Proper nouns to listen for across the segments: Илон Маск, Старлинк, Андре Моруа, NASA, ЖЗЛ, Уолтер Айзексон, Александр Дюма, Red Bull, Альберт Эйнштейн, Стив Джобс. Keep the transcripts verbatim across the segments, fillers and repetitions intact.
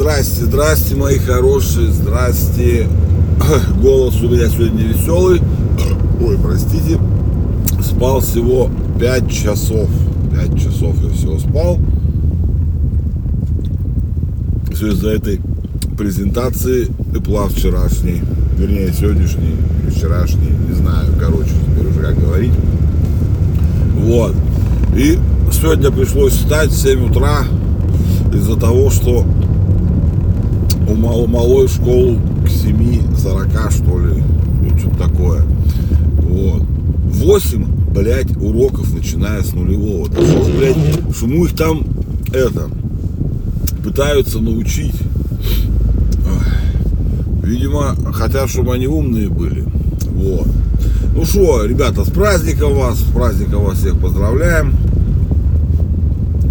Здрасте, здрасте, мои хорошие, здрасте. Голос у меня сегодня веселый. Ой, простите. Спал всего пять часов. пять часов я всего спал. Все из-за этой презентации Apple вчерашней. Вернее, сегодняшней или вчерашней. Не знаю, короче, теперь уже как говорить. Вот. И сегодня пришлось встать в семь утра. Из-за того, что у малой в школу к семи сорока, что ли, ну, что-то такое. Вот. восемь, блядь, уроков, начиная с нулевого. Да что ж, блядь, чему их там, это, пытаются научить. Видимо, хотят, чтобы они умные были. Вот. Ну что, ребята, с праздником вас, с праздником вас всех поздравляем.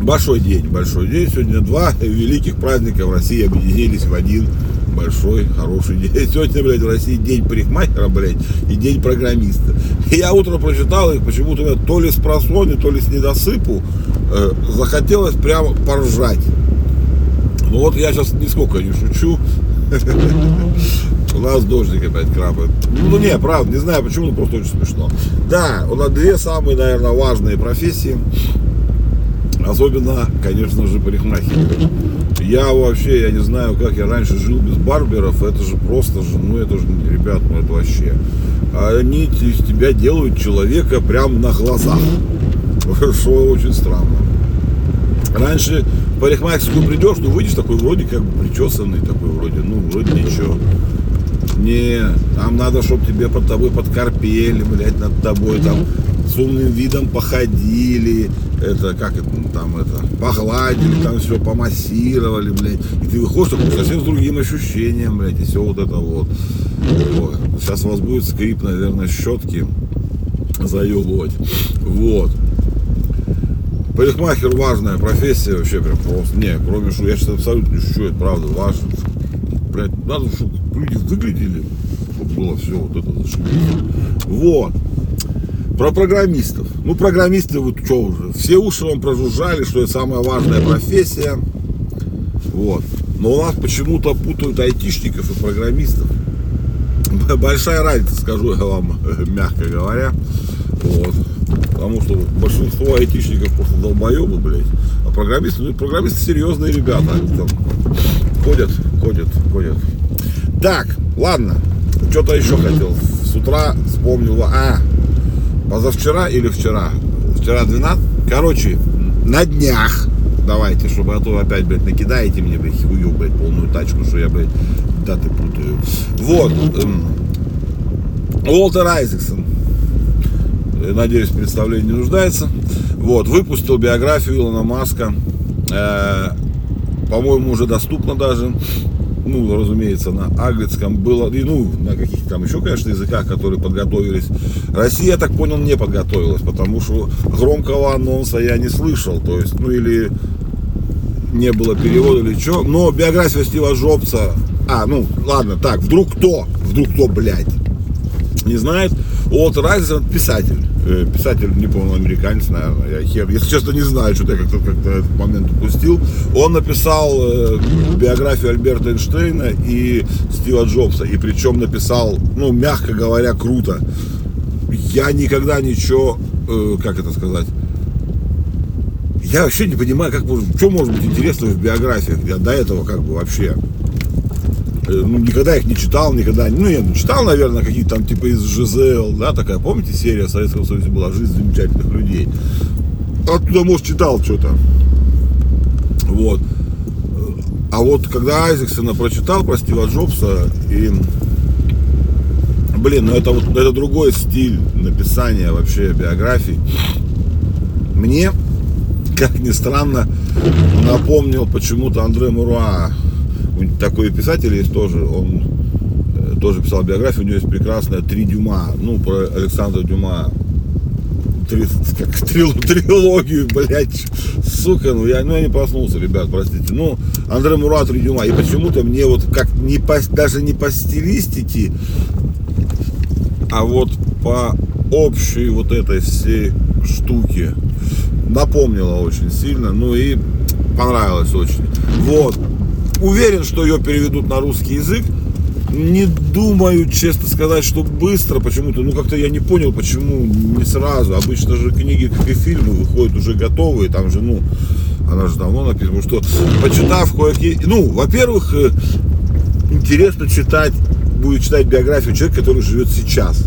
Большой день, большой день. Сегодня два великих праздника в России объединились в один большой, хороший день. Сегодня, блядь, в России день парикмахера, блядь, и день программиста. И я утром прочитал их, почему-то то ли с просони, то ли с недосыпу, э, захотелось прямо поржать. Ну вот я сейчас нисколько не шучу. У нас дождик опять крапает. Ну не, правда, не знаю почему, но просто очень смешно. Да, у нас две самые, наверное, важные профессии. Особенно, конечно же, парикмахеры. Я вообще, я не знаю, как я раньше жил без барберов. Это же просто же, ну это же, ребят, ну это вообще. Они из тебя делают человека прямо на глазах. Что очень странно. Раньше в парикмахерскую придешь, ну выйдешь такой вроде как бы причесанный, такой вроде, ну вроде ничего. Не, там надо, чтобы тебе под тобой подкорпели, блядь, над тобой там. С умным видом походили, это как это там это, погладили, там все помассировали, блядь. И ты выходишь такой, совсем с другим ощущением, блядь, и все вот это вот. Вот. Сейчас у вас будет скрип, наверное, щетки заебывать. Вот. Парикмахер важная профессия вообще прям просто. Не, кроме шуток, я сейчас абсолютно не шучу, это правда важно. Блядь, надо, чтобы люди выглядели, чтобы было все вот это зашибись. Вот. Про программистов. Ну, программисты, вот что уже, все уши вам прожужжали, что это самая важная профессия. Вот. Но у нас почему-то путают айтишников и программистов. Большая разница, скажу я вам, мягко говоря. Вот. Потому что большинство айтишников просто долбоебы, блядь. А программисты, ну, программисты серьезные ребята. Они там ходят, ходят, ходят. Так, ладно. Что-то еще хотел. С утра вспомнил. А, позавчера или вчера? Вчера двенадцатое. Короче, на днях. Давайте, чтобы а то опять, блядь, накидаете мне, блядь, хую, блядь, полную тачку, что я, блядь, даты путаю. Вот. Уолтер Айзексон. Надеюсь, представление не нуждается. Вот. Выпустил биографию Илона Маска. Э, по-моему, уже доступно даже. Ну, разумеется, на английском было, и ну, на каких-то там еще, конечно, языках, которые подготовились. Россия, я так понял, не подготовилась, потому что громкого анонса я не слышал, то есть, ну, или не было перевода, или что. Но биография Стива Джобса, а, ну, ладно, так, вдруг кто, вдруг кто, блядь, не знает, Уолтер Айзексон писатель. Писатель, не помню, американец, наверное, я хер, если честно, не знаю, что-то я как-то, как-то этот момент упустил. Он написал э, биографию Альберта Эйнштейна и Стива Джобса, и причем написал, ну, мягко говоря, круто. Я никогда ничего, э, как это сказать, я вообще не понимаю, как, что может быть интересного в биографиях, я до этого как бы вообще... Ну, никогда их не читал, никогда, ну, я читал, наверное, какие-то там, типа, из ЖЗЛ, да, такая, помните, серия в Советском Союзе была «Жизнь замечательных людей». Оттуда, может, читал что-то, вот. А вот, когда Айзексона прочитал про Стива Джобса, и, блин, ну, это вот, это другой стиль написания вообще биографий. Мне, как ни странно, напомнил почему-то Андре Моруа. Такой писатель есть тоже, он тоже писал биографию, у него есть прекрасная «Три Дюма», ну, про Александра Дюма, три, как, трил, трилогию, блядь, сука, ну я, ну, я не проснулся, ребят, простите, ну, Андре Моруа, «Три Дюма», и почему-то мне вот как, не по, даже не по стилистике, а вот по общей вот этой всей штуке напомнило очень сильно, ну и понравилось очень, вот. Уверен, что ее переведут на русский язык. Не думаю, честно сказать, что быстро почему-то. Ну, как-то я не понял, почему не сразу. Обычно же книги, как и фильмы, выходят уже готовые. Там же, ну, она же давно написана. Потому что, почитав кое-какие... Ну, во-первых, интересно читать, будет читать биографию человека, который живет сейчас.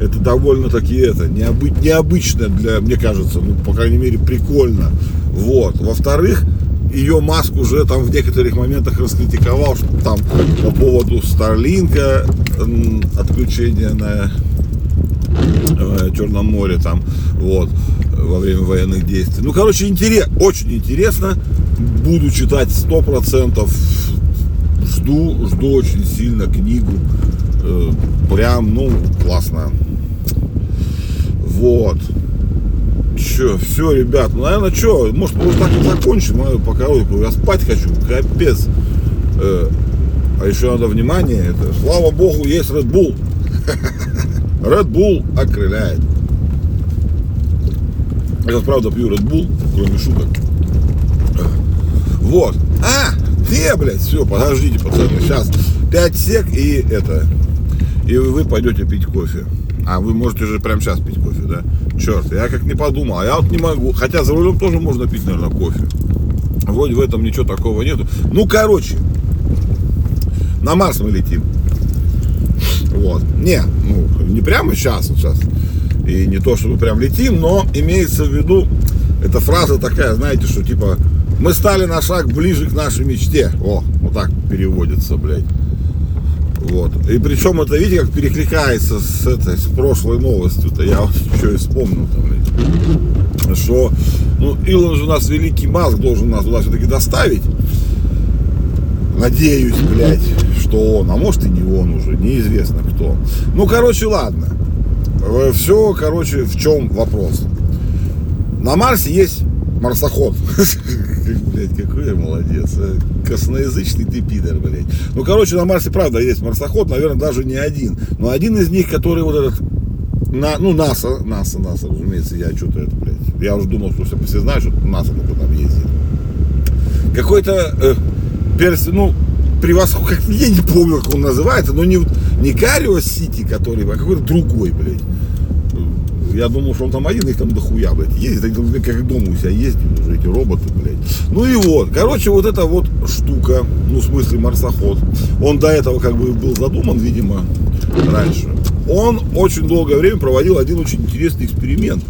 Это довольно-таки это, необы... необычно, для, мне кажется, ну, по крайней мере, прикольно. Вот. Во-вторых, ее Маск уже там в некоторых моментах раскритиковал, что там по поводу Старлинка, отключения на Черном море там, вот, во время военных действий. Ну, короче, интерес, очень интересно. Буду читать сто процентов. Жду, жду очень сильно книгу. Прям, ну, классно. Вот. Че, все, ребят, ну, наверное, что, может, мы вот так и закончим, а по королику, я спать хочу, капец. Э, а еще надо внимание, это, слава богу, есть Red Bull. Red Bull окрыляет. Я, правда, пью Red Bull, кроме шуток. Вот. А, где, блядь, все, подождите, пацаны, сейчас пять сек и это, и вы пойдете пить кофе. А вы можете же прямо сейчас пить кофе, да? Черт, я как не подумал, а я вот не могу. Хотя за рулем тоже можно пить, наверное, кофе. Вроде в этом ничего такого нету. Ну, короче, на Марс мы летим. Вот. Не, ну, не прямо сейчас, сейчас. И не то, что мы прям летим, но имеется в виду, эта фраза такая, знаете, что типа, мы стали на шаг ближе к нашей мечте. О, вот так переводится, блядь. Вот. И причем это, видите, как перекликается с этой, с прошлой новостью-то. Я вот еще и вспомнил там, что, ну, Илон же у нас великий, Маск должен нас туда все-таки доставить. Надеюсь, блядь, что он, а может и не он уже, неизвестно кто. Ну, короче, ладно. Все, короче, в чем вопрос? На Марсе есть марсоход. Блять, какой я молодец. Косноязычный ты пидор, блять. Ну, короче, на Марсе, правда, есть марсоход, наверное, даже не один. Но один из них, который вот этот, на, ну, NASA, NASA, NASA, разумеется, я что-то это, блядь. Я уже думал, что все, все знают, что NASA только там ездит. Какой-то э, перс, ну, превосход, как, я не помню, как он называется, но не, не Карио-Сити, который, а какой-то другой, блядь. Я думал, что он там один, их там дохуя, блядь, ездит, они там, как дома у себя ездят уже, эти роботы, блядь. Ну и вот, короче, вот эта вот штука, ну, в смысле марсоход, он до этого как бы был задуман, видимо, раньше. Он очень долгое время проводил один очень интересный эксперимент,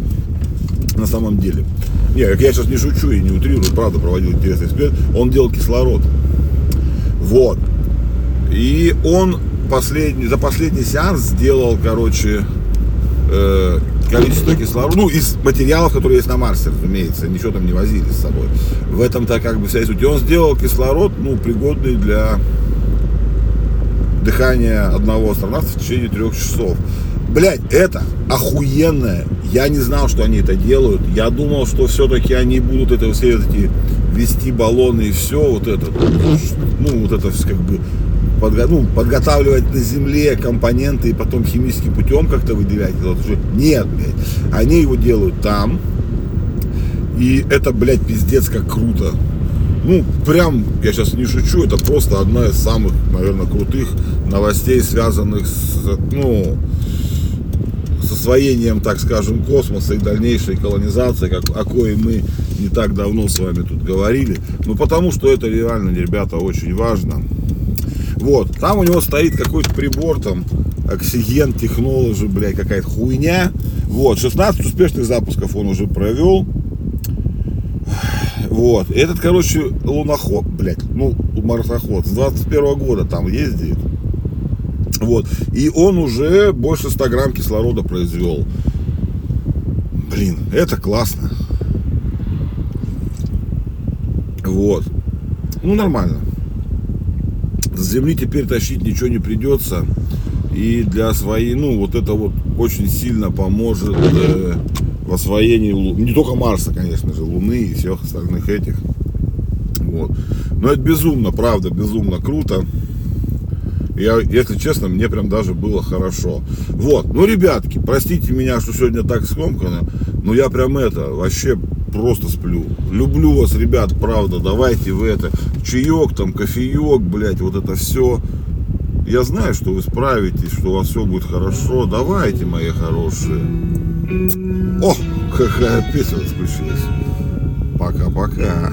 на самом деле. Не, я сейчас не шучу и не утрирую, правда, проводил интересный эксперимент, он делал кислород. Вот. И он последний, за последний сеанс сделал, короче, э, количество кислорода, ну, из материалов, которые есть на Марсе, разумеется, ничего там не возили с собой. В этом-то как бы вся суть. И он сделал кислород, ну, пригодный для дыхания одного астронавта в течение трех часов. Блять, это охуенное. Я не знал, что они это делают. Я думал, что все-таки они будут это все эти вести баллоны и все вот это, ну, вот это как бы Подго... Ну, подготавливать на земле компоненты и потом химическим путем как-то выделять. Нет, блядь. Они его делают там. И это, блядь, пиздец, как круто. Ну, прям, я сейчас не шучу, это просто одна из самых, наверное, крутых новостей, связанных с, ну, с освоением, так скажем, космоса и дальнейшей колонизацией, как, о коей мы не так давно с вами тут говорили. Ну, потому что это реально, ребята, очень важно. Вот, там у него стоит какой-то прибор, там, Oxygen Technology, блядь, какая-то хуйня. Вот, шестнадцать успешных запусков он уже провел. Вот, этот, короче, луноход, блядь, ну, марсоход с двадцать первого года там ездит. Вот, и он уже больше ста грамм кислорода произвел. Блин, это классно. Вот, ну, нормально. С земли теперь тащить ничего не придется. И для своей, ну, вот это вот очень сильно поможет э, в освоении Луны. Не только Марса, конечно же, Луны и всех остальных этих. Вот. Но это безумно, правда, безумно круто. Я, если честно, мне прям даже было хорошо. Вот, ну, ребятки, простите меня, что сегодня так скомкано, но я прям это, вообще просто сплю. Люблю вас, ребят, правда, давайте вы это, чаек, там, кофеек, блядь, вот это все. Я знаю, что вы справитесь, что у вас все будет хорошо. Давайте, мои хорошие. О, какая песня включилась. Пока-пока.